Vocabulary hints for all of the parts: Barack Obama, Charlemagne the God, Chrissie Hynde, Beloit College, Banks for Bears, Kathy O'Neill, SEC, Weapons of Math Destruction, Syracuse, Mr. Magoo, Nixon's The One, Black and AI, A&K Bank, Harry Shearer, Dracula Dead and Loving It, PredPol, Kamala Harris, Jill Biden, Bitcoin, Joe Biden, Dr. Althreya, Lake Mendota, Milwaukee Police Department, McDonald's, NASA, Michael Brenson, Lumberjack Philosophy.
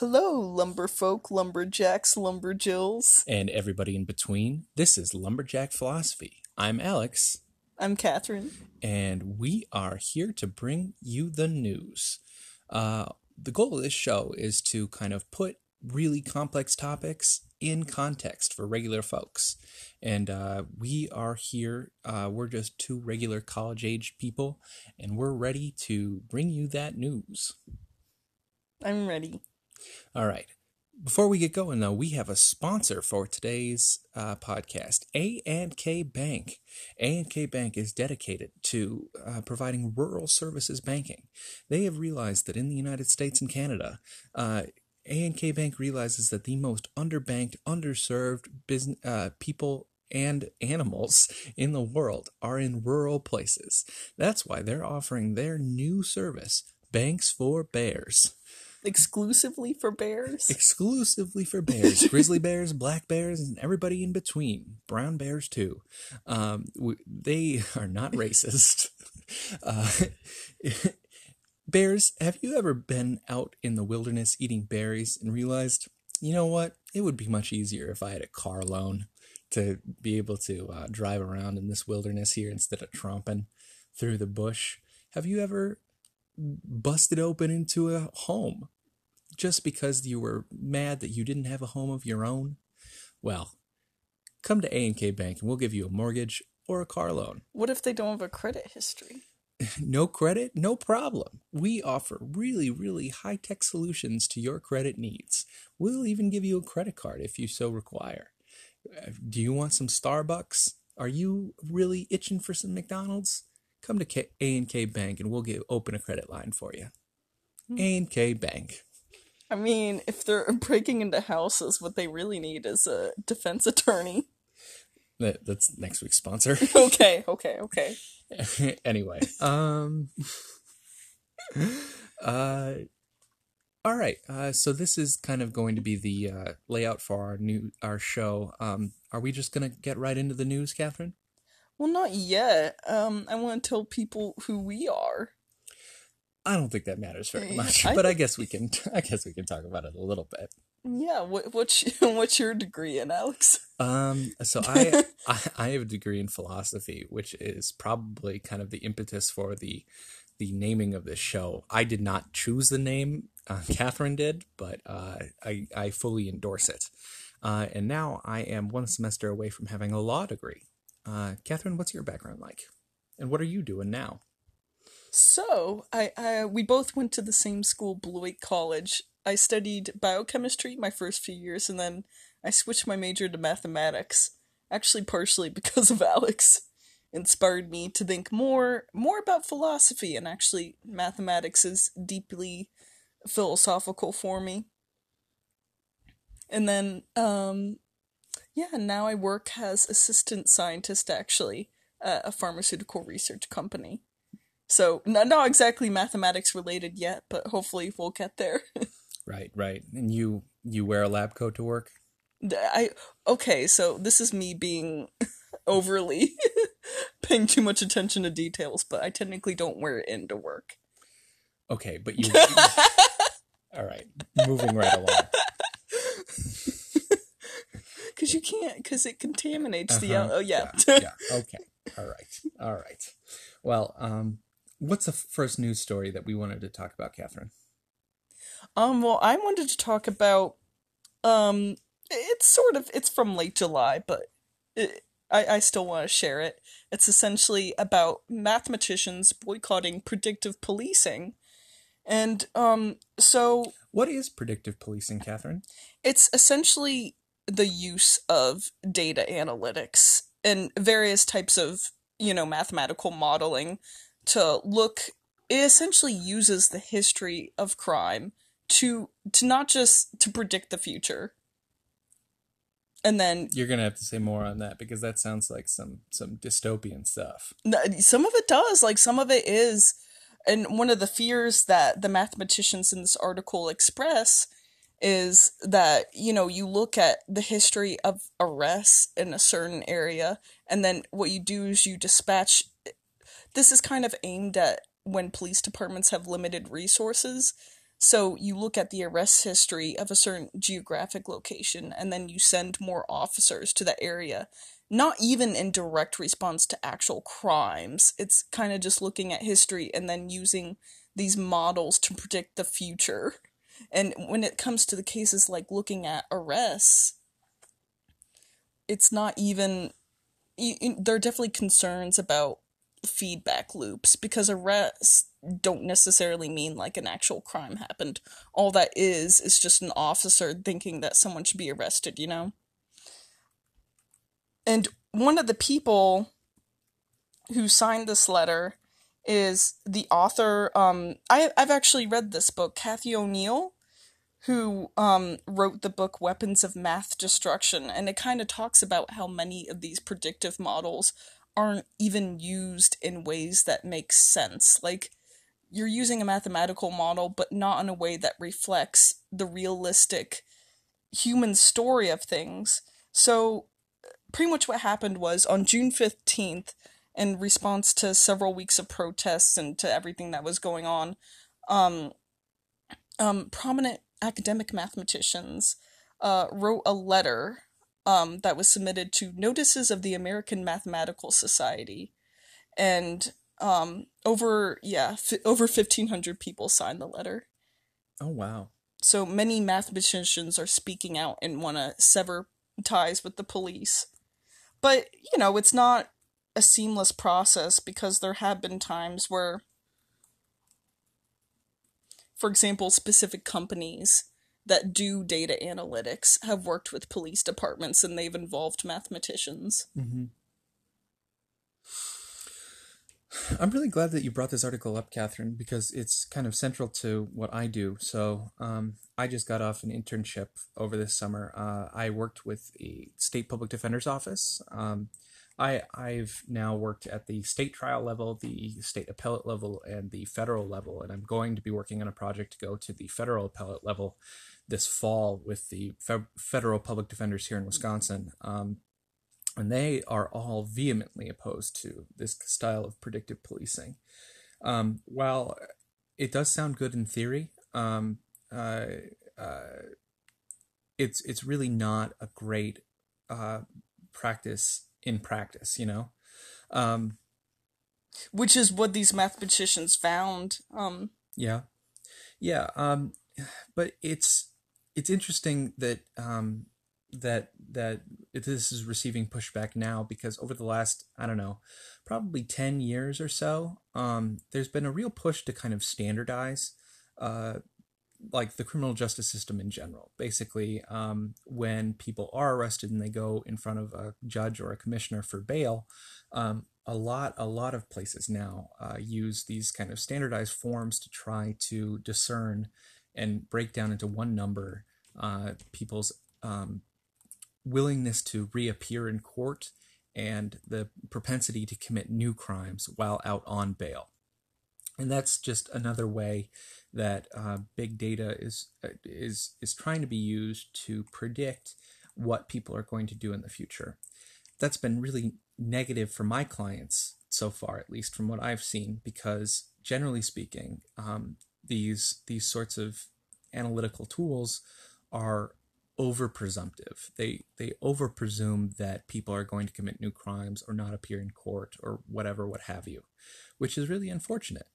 Hello, lumberfolk, lumberjacks, lumberjills. And everybody in between. This is Lumberjack Philosophy. I'm Alex. I'm Catherine. And we are here to bring you the news. The goal of this show is to kind of put really complex topics in context for regular folks. And we are here. We're just two regular college-aged people, and we're ready to bring you that news. I'm ready. All right. Before we get going, though, we have a sponsor for today's podcast, A&K Bank. A&K Bank is dedicated to providing rural services banking. They have realized that in the United States and Canada, A&K Bank realizes that the most underbanked, underserved business people and animals in the world are in rural places. That's why they're offering their new service, Banks for Bears. Exclusively for bears? Exclusively for bears. Grizzly bears, black bears, and everybody in between. Brown bears, too. They are not racist. Bears, have you ever been out in the wilderness eating berries and realized, you know what, it would be much easier if I had a car loan to be able to drive around in this wilderness here instead of tromping through the bush? Have you ever busted open into a home just because you were mad that you didn't have a home of your own? Well, come to A&K Bank and we'll give you a mortgage or a car loan. What if they don't have a credit history? No credit, no problem. We offer really, really high-tech solutions to your credit needs. We'll even give you a credit card if you so require. Do you want some Starbucks? Are you really itching for some McDonald's? Come to A&K Bank and we'll open a credit line for you. A&K Bank. I mean, if they're breaking into houses, what they really need is a defense attorney. That's next week's sponsor. Okay. Anyway. All right. So this is kind of going to be the layout for our show. Are we just going to get right into the news, Catherine? Well, not yet. I want to tell people who we are. I don't think that matters very much, but I guess we can talk about it a little bit. Yeah. What's your degree in, Alex? So I have a degree in philosophy, which is probably kind of the impetus for the naming of this show. I did not choose the name. Catherine did, but I fully endorse it. And now I am one semester away from having a law degree. Catherine, what's your background like? And what are you doing now? So, we both went to the same school, Beloit College. I studied biochemistry my first few years, and then I switched my major to mathematics. Actually, partially because of Alex. Inspired me to think more about philosophy, and actually mathematics is deeply philosophical for me. And then, yeah, now I work as assistant scientist, actually, at a pharmaceutical research company. So not exactly mathematics related yet, but hopefully we'll get there. Right. And you wear a lab coat to work? Okay, so this is me being overly paying too much attention to details, but I technically don't wear it into work. Okay, but you... All right, moving right along. Because you can't, because it contaminates the... Yeah. Okay. All right. Well, what's the first news story that we wanted to talk about, Catherine? Well, I wanted to talk about, it's from late July, but I still want to share it. It's essentially about mathematicians boycotting predictive policing. And so... What is predictive policing, Catherine? It's essentially the use of data analytics and various types of, mathematical modeling to look, it essentially uses the history of crime to not just to predict the future. And then you're going to have to say more on that because that sounds like some dystopian stuff. Some of it does, like some of it is. And one of the fears that the mathematicians in this article express is that, you look at the history of arrests in a certain area, and then what you do is you dispatch... This is kind of aimed at when police departments have limited resources. So you look at the arrest history of a certain geographic location, and then you send more officers to that area, not even in direct response to actual crimes. It's kind of just looking at history and then using these models to predict the future. And when it comes to the cases like looking at arrests, it's not even, there are definitely concerns about feedback loops, because arrests don't necessarily mean like an actual crime happened. All that is just an officer thinking that someone should be arrested, you know? And one of the people who signed this letter is the author, I've actually read this book, Kathy O'Neill, who wrote the book Weapons of Math Destruction, and it kind of talks about how many of these predictive models aren't even used in ways that make sense. Like, you're using a mathematical model, but not in a way that reflects the realistic human story of things. So, pretty much what happened was, on June 15th, in response to several weeks of protests and to everything that was going on, prominent academic mathematicians wrote a letter that was submitted to Notices of the American Mathematical Society, and over 1,500 people signed the letter. Oh, wow. So many mathematicians are speaking out and want to sever ties with the police. But, you know, it's not a seamless process, because there have been times where, for example, specific companies that do data analytics have worked with police departments, and they've involved mathematicians. Mm-hmm. I'm really glad that you brought this article up, Catherine, because it's kind of central to what I do. So I just got off an internship over this summer. I worked with the state public defender's office. I've now worked at the state trial level, the state appellate level, and the federal level, and I'm going to be working on a project to go to the federal appellate level this fall with the federal public defenders here in Wisconsin. And they are all vehemently opposed to this style of predictive policing. While it does sound good in theory, it's really not a great practice in practice, you know? Which is what these mathematicians found. Yeah. But it's interesting that that this is receiving pushback now, because over the last, I don't know, probably 10 years or so, there's been a real push to kind of standardize like the criminal justice system in general. Basically, when people are arrested and they go in front of a judge or a commissioner for bail, a lot of places now use these kind of standardized forms to try to discern and break down into one number people's willingness to reappear in court and the propensity to commit new crimes while out on bail. And that's just another way that big data is trying to be used to predict what people are going to do in the future. That's been really negative for my clients so far, at least from what I've seen, because generally speaking, these sorts of analytical tools are over-presumptive. They over-presume that people are going to commit new crimes or not appear in court or whatever, what have you, which is really unfortunate.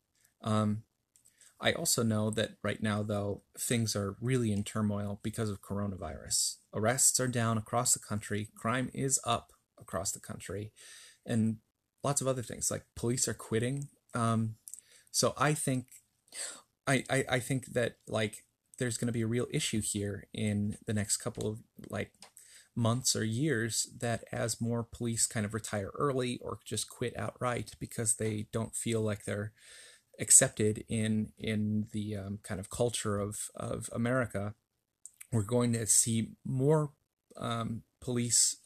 I also know that right now, though, things are really in turmoil because of coronavirus. Arrests are down across the country. Crime is up across the country, and lots of other things, like police are quitting. So I think that, like, there's going to be a real issue here in the next couple of, like, months or years, that as more police kind of retire early or just quit outright because they don't feel like they're accepted in the kind of culture of America, we're going to see more police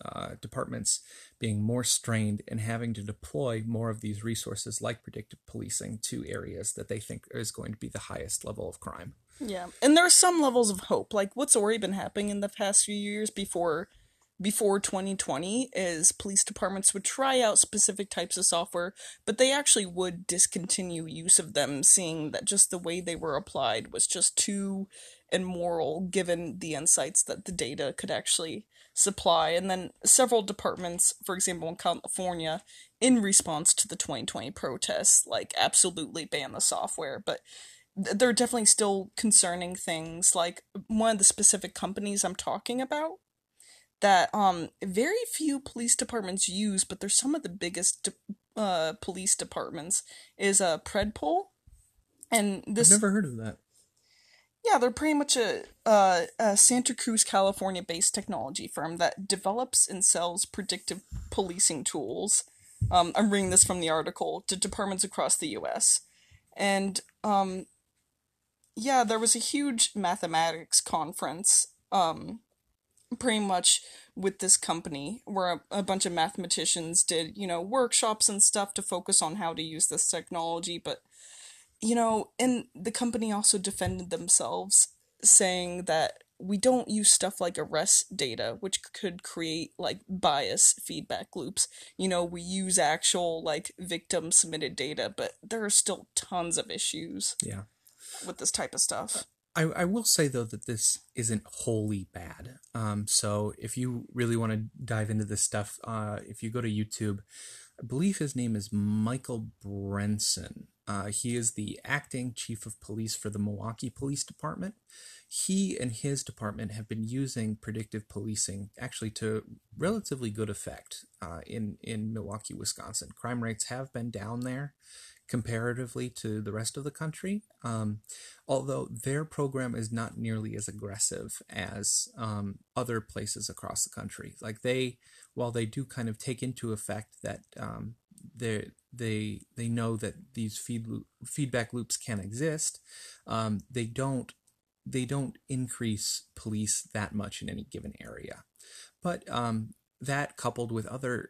departments being more strained and having to deploy more of these resources like predictive policing to areas that they think is going to be the highest level of crime. Yeah, and there are some levels of hope, like what's already been happening in the past few years before before 2020 is police departments would try out specific types of software, but they actually would discontinue use of them, seeing that just the way they were applied was just too immoral given the insights that the data could actually supply. And then several departments, for example in California, in response to the 2020 protests, like absolutely ban the software. But there are definitely still concerning things, like one of the specific companies I'm talking about that very few police departments use, but they're some of the biggest police departments, is PredPol. And this, I've never heard of that. Yeah, they're pretty much a Santa Cruz, California-based technology firm that develops and sells predictive policing tools. I'm reading this from the article, to departments across the U.S. And yeah, there was a huge mathematics conference, pretty much with this company, where a bunch of mathematicians did, you know, workshops and stuff to focus on how to use this technology. But, you know, and the company also defended themselves, saying that we don't use stuff like arrest data, which could create like bias feedback loops. You know, we use actual like victim submitted data, but there are still tons of issues. Yeah. With this type of stuff. I will say, though, that this isn't wholly bad. So if you really want to dive into this stuff, if you go to YouTube, I believe his name is Michael Brenson. He is the acting chief of police for the Milwaukee Police Department. He and his department have been using predictive policing actually to relatively good effect in Milwaukee, Wisconsin. Crime rates have been down there comparatively to the rest of the country, although their program is not nearly as aggressive as other places across the country. Like while they do kind of take into effect that they know that these feedback loops can exist, they don't increase police that much in any given area. But that, coupled with other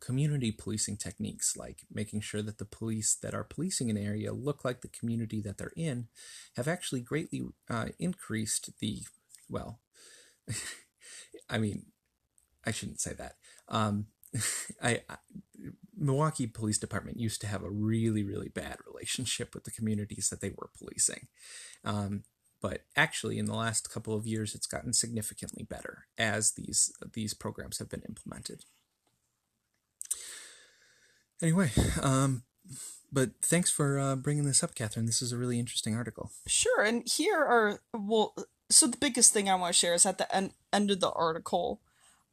community policing techniques, like making sure that the police that are policing an area look like the community that they're in, have actually greatly increased the, well, I mean, I shouldn't say that. Milwaukee Police Department used to have a really, really bad relationship with the communities that they were policing. But actually, in the last couple of years, it's gotten significantly better as these programs have been implemented. Anyway, but thanks for bringing this up, Catherine. This is a really interesting article. Sure, and here are, well, so the biggest thing I want to share is at the end of the article,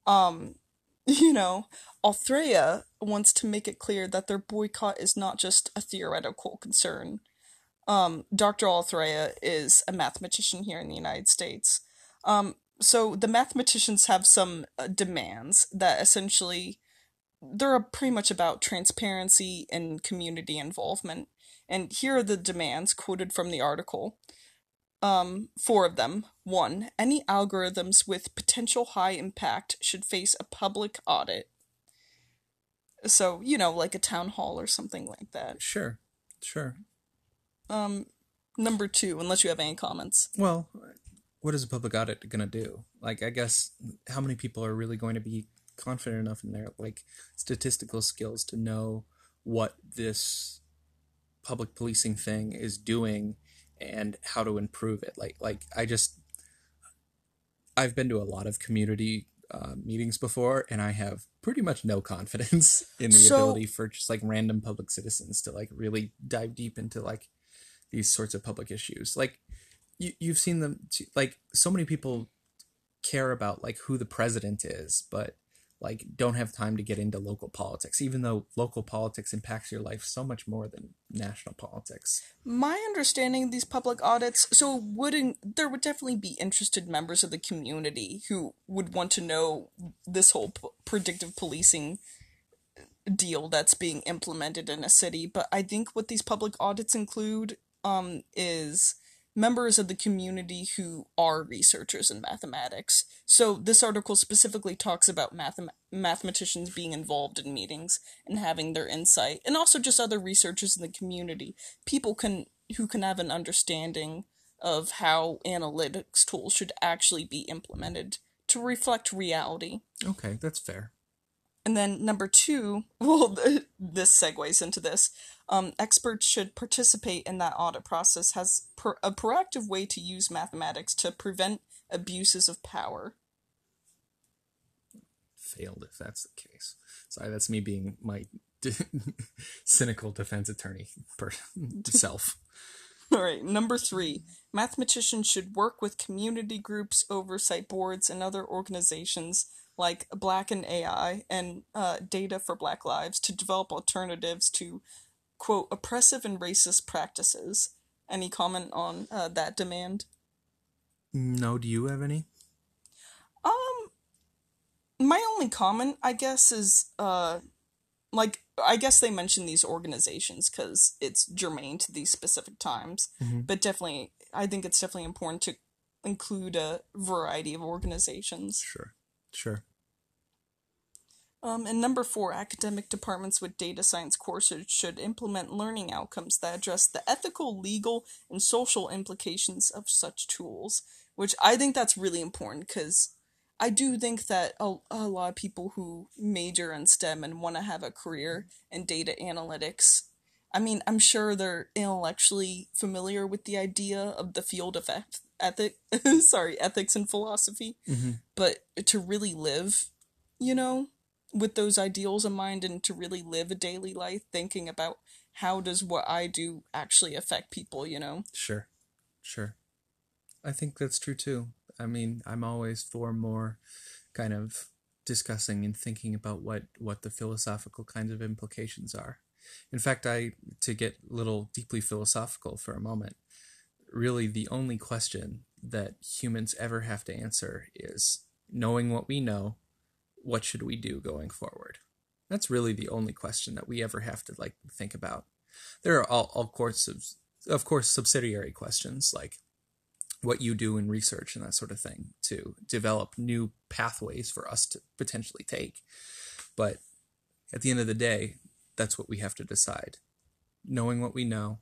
you know, Althreya wants to make it clear that their boycott is not just a theoretical concern. Dr. Althreya is a mathematician here in the United States. So the mathematicians have some demands that essentially, they're pretty much about transparency and community involvement. And here are the demands quoted from the article. 4 of them. 1, any algorithms with potential high impact should face a public audit. So, you know, like a town hall or something like that. Sure, sure. Number 2, unless you have any comments. Well, what is a public audit going to do? Like, I guess, how many people are really going to be confident enough in their, like, statistical skills to know what this public policing thing is doing and how to improve it? Like I've been to a lot of community meetings before, and I have pretty much no confidence in the ability for just, like, random public citizens to, like, really dive deep into, like, these sorts of public issues. Like, you've seen them, like, so many people care about, like, who the president is, but, like, don't have time to get into local politics, even though local politics impacts your life so much more than national politics. My understanding of these public audits, there would definitely be interested members of the community who would want to know this whole predictive policing deal that's being implemented in a city. But I think what these public audits include is members of the community who are researchers in mathematics. So this article specifically talks about mathematicians being involved in meetings and having their insight, and also just other researchers in the community, who can have an understanding of how analytics tools should actually be implemented to reflect reality. Okay, that's fair. And then number two, well, this segues into this. Experts should participate in that audit process as a proactive way to use mathematics to prevent abuses of power. Failed if that's the case. Sorry, that's me being my cynical defense attorney self. All right, number three. Mathematicians should work with community groups, oversight boards, and other organizations like Black and AI and Data for Black Lives to develop alternatives to, quote, oppressive and racist practices. Any comment on that demand? No, do you have any? My only comment, I guess, is, I guess they mentioned these organizations because it's germane to these specific times. Mm-hmm. But definitely, I think it's definitely important to include a variety of organizations. Sure. And number four, academic departments with data science courses should implement learning outcomes that address the ethical, legal, and social implications of such tools, which I think that's really important because I do think that a lot of people who major in STEM and want to have a career in data analytics, I mean, I'm sure they're intellectually familiar with the idea of the field of ethics and philosophy, mm-hmm. but to really live, with those ideals in mind and to really live a daily life thinking about how does what I do actually affect people, Sure. I think that's true too. I mean, I'm always for more kind of discussing and thinking about what the philosophical kinds of implications are. In fact, to get a little deeply philosophical for a moment, really the only question that humans ever have to answer is, knowing what we know, what should we do going forward? That's really the only question that we ever have to think about. There are all, of course, subsidiary questions like what you do in research and that sort of thing to develop new pathways for us to potentially take. But at the end of the day, that's what we have to decide. Knowing what we know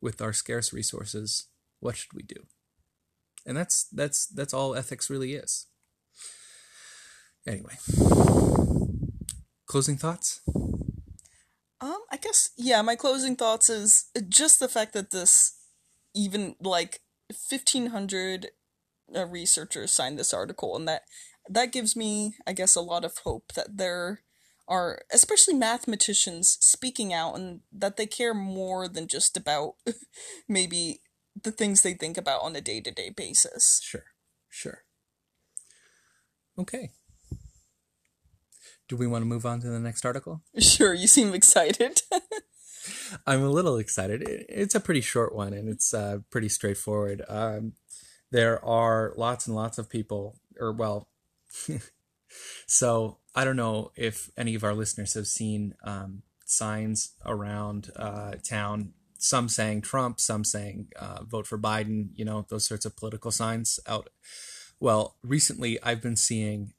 with our scarce resources, what should we do? And that's all ethics really is. Anyway, closing thoughts? I guess, yeah, my closing thoughts is just the fact that this, even 1,500 researchers signed this article, and that gives me, I guess, a lot of hope that there are, especially mathematicians, speaking out and that they care more than just about maybe the things they think about on a day-to-day basis. Sure. Okay. Do we want to move on to the next article? Sure, you seem excited. I'm a little excited. It's a pretty short one, and it's pretty straightforward. There are lots and lots of people, so I don't know if any of our listeners have seen signs around town, some saying Trump, some saying vote for Biden, those sorts of political signs out. Well, recently I've been seeing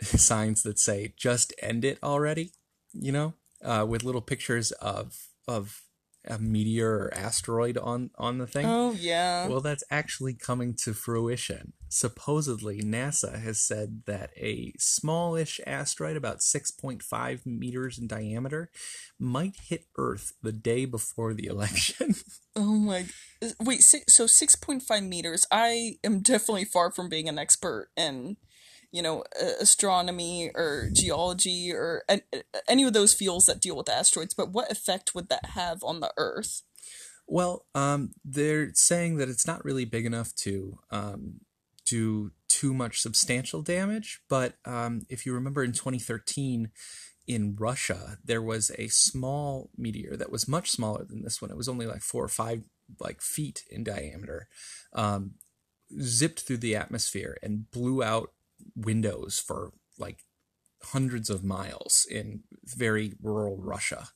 signs that say, just end it already, with little pictures of a meteor or asteroid on the thing. Oh, yeah. Well, that's actually coming to fruition. Supposedly, NASA has said that a smallish asteroid, about 6.5 meters in diameter, might hit Earth the day before the election. Oh, my. Wait, so 6.5 meters. I am definitely far from being an expert in astronomy or geology or any of those fields that deal with asteroids. But what effect would that have on the Earth? Well, they're saying that it's not really big enough to do too much substantial damage. But if you remember in 2013 in Russia, there was a small meteor that was much smaller than this one. It was only 4 or 5 feet in diameter, zipped through the atmosphere and blew out windows for hundreds of miles in very rural Russia.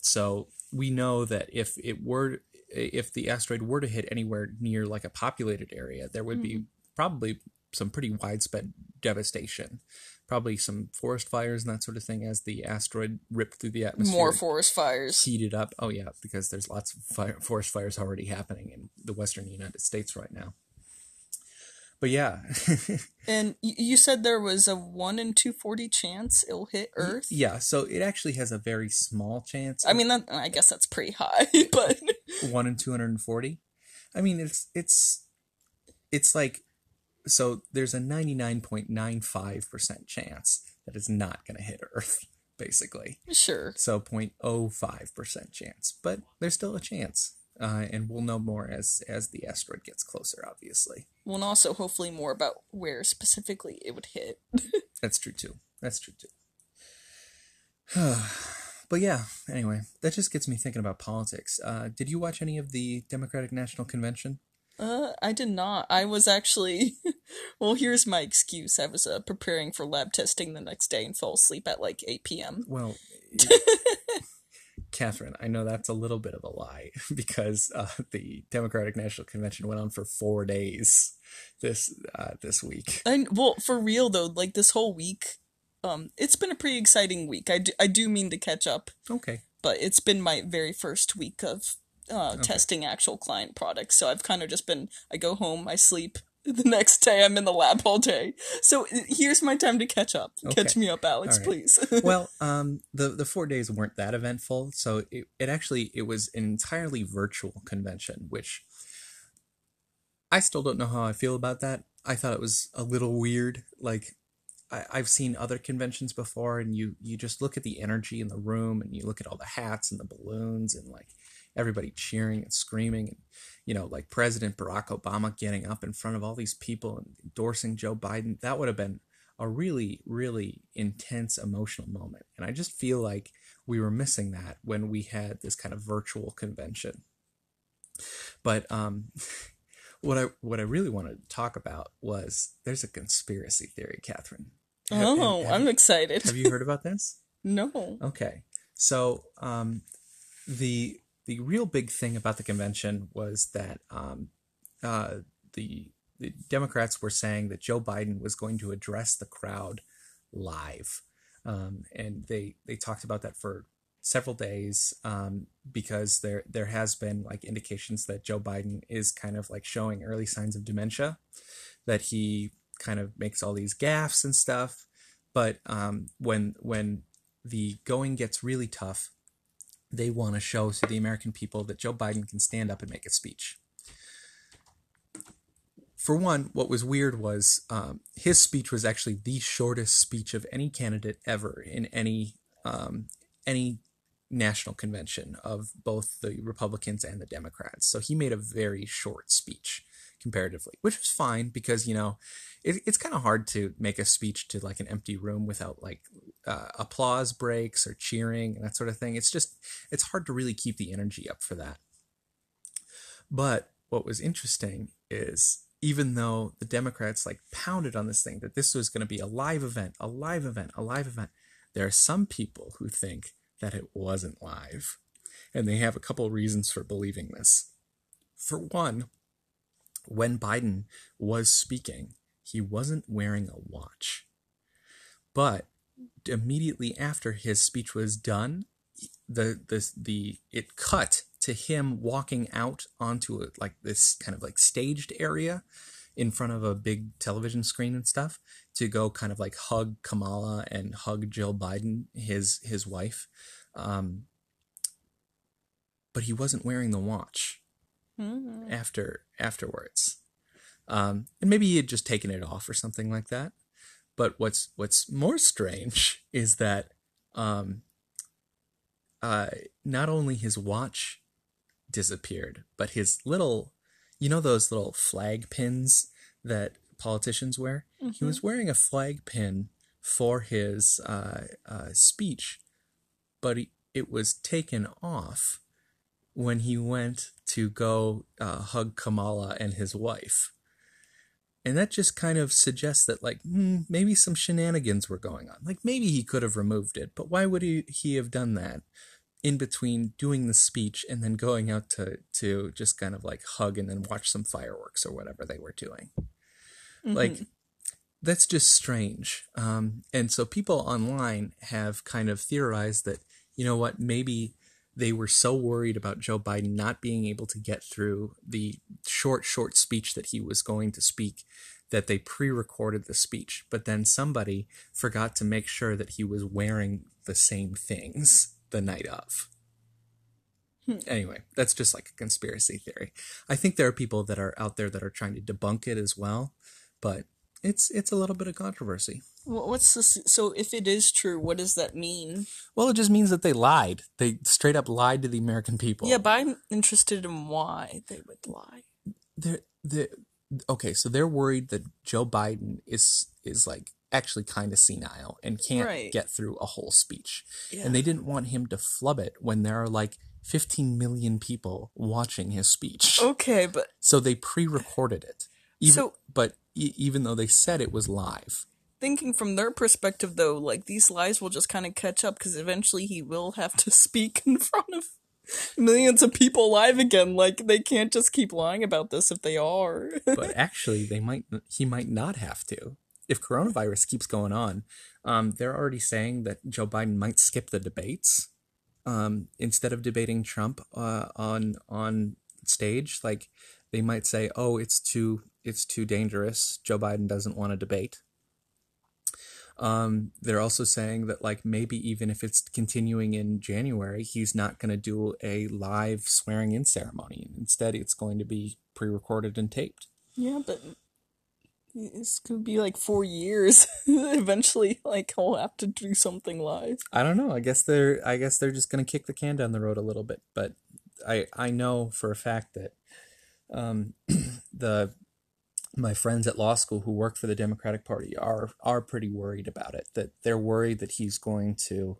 So we know that if the asteroid were to hit anywhere near a populated area, there would be probably some pretty widespread devastation, probably some forest fires and that sort of thing as the asteroid ripped through the atmosphere. More forest fires. Heated up. Oh, yeah, because there's lots of forest fires already happening in the western United States right now. But yeah. And you said there was a 1 in 240 chance it'll hit Earth? Yeah, so it actually has a very small chance. I mean, that, I guess that's pretty high, but... 1 in 240? I mean, it's like... So there's a 99.95% chance that it's not going to hit Earth, basically. Sure. So 0.05% chance, but there's still a chance. And we'll know more as the asteroid gets closer, obviously. Well, and also hopefully more about where specifically it would hit. That's true, too. But yeah, anyway, that just gets me thinking about politics. Did you watch any of the Democratic National Convention? I did not. I was actually, well, here's my excuse. I was preparing for lab testing the next day and fell asleep at like 8 p.m. Well, Catherine, I know that's a little bit of a lie because the Democratic National Convention went on for 4 days this week. And well, for real though, like this whole week, it's been a pretty exciting week. I do mean to catch up. Okay. But it's been my very first week of testing actual client products. So I've kind of just been, I go home, I sleep. The next day I'm in the lab all day. So here's my time to catch up. Okay. Catch me up, Alex, right. Please. Well, the 4 days weren't that eventful. So it was an entirely virtual convention, which I still don't know how I feel about that. I thought it was a little weird. Like I've seen other conventions before and you just look at the energy in the room and you look at all the hats and the balloons and like everybody cheering and screaming and, you know, like President Barack Obama getting up in front of all these people and endorsing Joe Biden. That would have been a really, really intense emotional moment. And I just feel like we were missing that when we had this kind of virtual convention. But what I really wanted to talk about was there's a conspiracy theory, Catherine. I'm excited. Have you heard about this? No. Okay. So the real big thing about the convention was that the Democrats were saying that Joe Biden was going to address the crowd live. And they talked about that for several days because there has been like indications that Joe Biden is kind of like showing early signs of dementia, that he kind of makes all these gaffes and stuff. But when the going gets really tough, they want to show to the American people that Joe Biden can stand up and make a speech. For one, what was weird was his speech was actually the shortest speech of any candidate ever in any national convention of both the Republicans and the Democrats. So he made a very short speech comparatively, which was fine because, you know, it's kind of hard to make a speech to like an empty room without like applause breaks or cheering and that sort of thing. It's hard to really keep the energy up for that. But what was interesting is even though the Democrats like pounded on this thing that this was going to be a live event, there are some people who think that it wasn't live. And they have a couple reasons for believing this. For one, when Biden was speaking, he wasn't wearing a watch. But immediately after his speech was done, it cut to him walking out onto like this kind of like staged area in front of a big television screen and stuff to go kind of like hug Kamala and hug Jill Biden, his wife. But he wasn't wearing the watch. Mm-hmm. Afterwards. And maybe he had just taken it off or something like that. But what's more strange is that not only his watch disappeared, but his little, you know, those little flag pins that politicians wear? Mm-hmm. He was wearing a flag pin for his speech, but it was taken off when he went to go hug Kamala and his wife. And that just kind of suggests that, like, maybe some shenanigans were going on. Like, maybe he could have removed it, but why would he have done that in between doing the speech and then going out to just kind of, like, hug and then watch some fireworks or whatever they were doing? Mm-hmm. Like, that's just strange. And so people online have kind of theorized that, you know what, maybe they were so worried about Joe Biden not being able to get through the short speech that he was going to speak that they pre-recorded the speech, but then somebody forgot to make sure that he was wearing the same things the night of. Anyway, that's just like a conspiracy theory. I think there are people that are out there that are trying to debunk it as well, but it's a little bit of controversy. Well, what's this? So if it is true, what does that mean? Well, it just means that they lied. They straight up lied to the American people. Yeah, but I'm interested in why they would lie. Okay, so they're worried that Joe Biden is like actually kind of senile and can't get through a whole speech. Yeah. And they didn't want him to flub it when there are like 15 million people watching his speech. Okay, but... So they pre-recorded it. Even though they said it was live. Thinking from their perspective, though, like these lies will just kind of catch up because eventually he will have to speak in front of millions of people live again. Like they can't just keep lying about this if they are. But actually, he might not have to. If coronavirus keeps going on, they're already saying that Joe Biden might skip the debates. Instead of debating Trump on stage, like they might say, "Oh, it's too dangerous. Joe Biden doesn't want to debate." They're also saying that like maybe even if it's continuing in January, he's not going to do a live swearing-in ceremony. Instead, it's going to be pre-recorded and taped. Yeah, but it's going to be like 4 years. Eventually, like I'll have to do something live. I don't know. I guess they're just going to kick the can down the road a little bit. But I know for a fact that my friends at law school who work for the Democratic Party are pretty worried about it, that they're worried that he's going to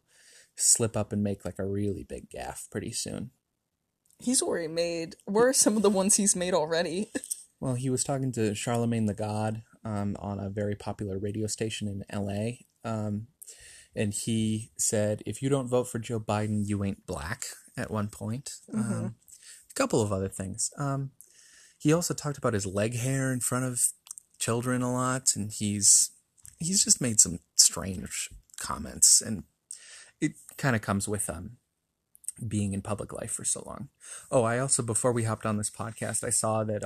slip up and make like a really big gaffe pretty soon. He's already made. Where are some of the ones he's made already? Well, he was talking to Charlemagne the God on a very popular radio station in L.A., and he said, if you don't vote for Joe Biden, you ain't black at one point. Mm-hmm. A couple of other things. He also talked about his leg hair in front of children a lot, and he's just made some strange comments, and it kind of comes with being in public life for so long. Oh, I also, before we hopped on this podcast, I saw that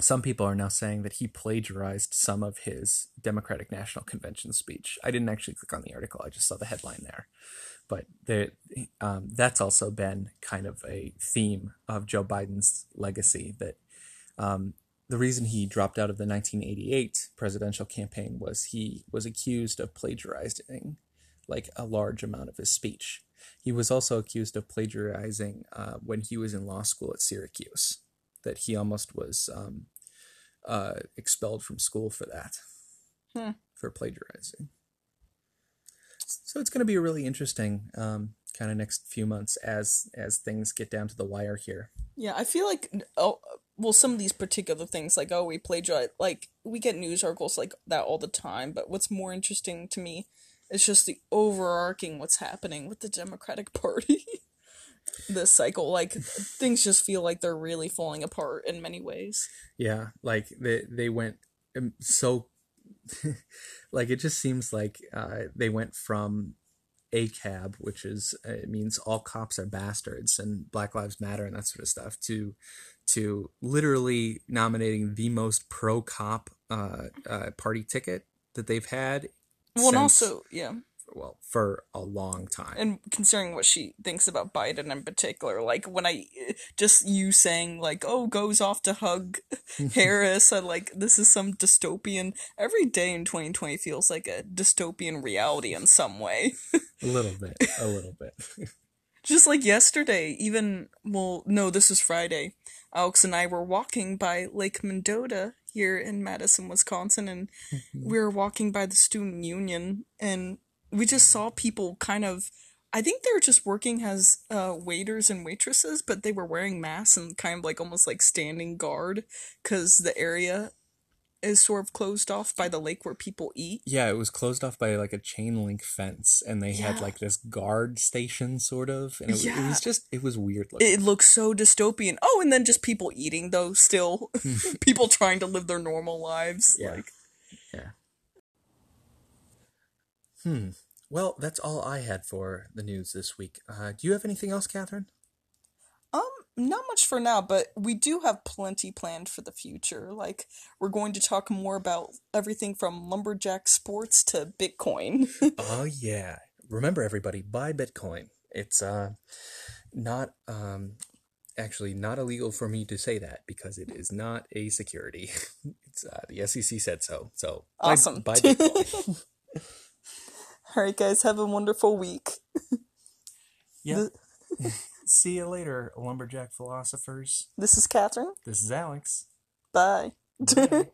some people are now saying that he plagiarized some of his Democratic National Convention speech. I didn't actually click on the article. I just saw the headline there. But that's also been kind of a theme of Joe Biden's legacy, that the reason he dropped out of the 1988 presidential campaign was he was accused of plagiarizing like a large amount of his speech. He was also accused of plagiarizing when he was in law school at Syracuse, that he almost was expelled from school for that, for plagiarizing. So it's going to be really interesting kind of next few months as things get down to the wire here. Yeah, I feel like, some of these particular things, like, we plagiarize, like, we get news articles like that all the time, but what's more interesting to me is just the overarching what's happening with the Democratic Party this cycle. Like, things just feel like they're really falling apart in many ways. Yeah, like, they went so... like it just seems like they went from ACAB, which is it means all cops are bastards and Black Lives Matter and that sort of stuff, to literally nominating the most pro cop party ticket that they've had. Well, and also for a long time. And considering what she thinks about Biden in particular, like when you saying like, goes off to hug Harris, and like this is some dystopian, every day in 2020 feels like a dystopian reality in some way. A little bit. Just like yesterday, this was Friday. Alex and I were walking by Lake Mendota here in Madison, Wisconsin, and we were walking by the Student Union, and we just saw people kind of, I think they were just working as waiters and waitresses, but they were wearing masks and kind of like almost like standing guard because the area is sort of closed off by the lake where people eat. Yeah, it was closed off by like a chain link fence, and they had like this guard station sort of, and it was just, it was weird looking. It looked so dystopian. Oh, and then just people eating though still, people trying to live their normal lives. Yeah. Like, yeah. Well, that's all I had for the news this week. Do you have anything else, Catherine? not much for now, but we do have plenty planned for the future. Like, we're going to talk more about everything from lumberjack sports to Bitcoin. Oh, yeah. Remember, everybody, buy Bitcoin. It's not illegal for me to say that because it is not a security. It's the SEC said so. So awesome. Buy Bitcoin. All right, guys, have a wonderful week. Yeah. See you later, Lumberjack Philosophers. This is Catherine. This is Alex. Bye. Bye.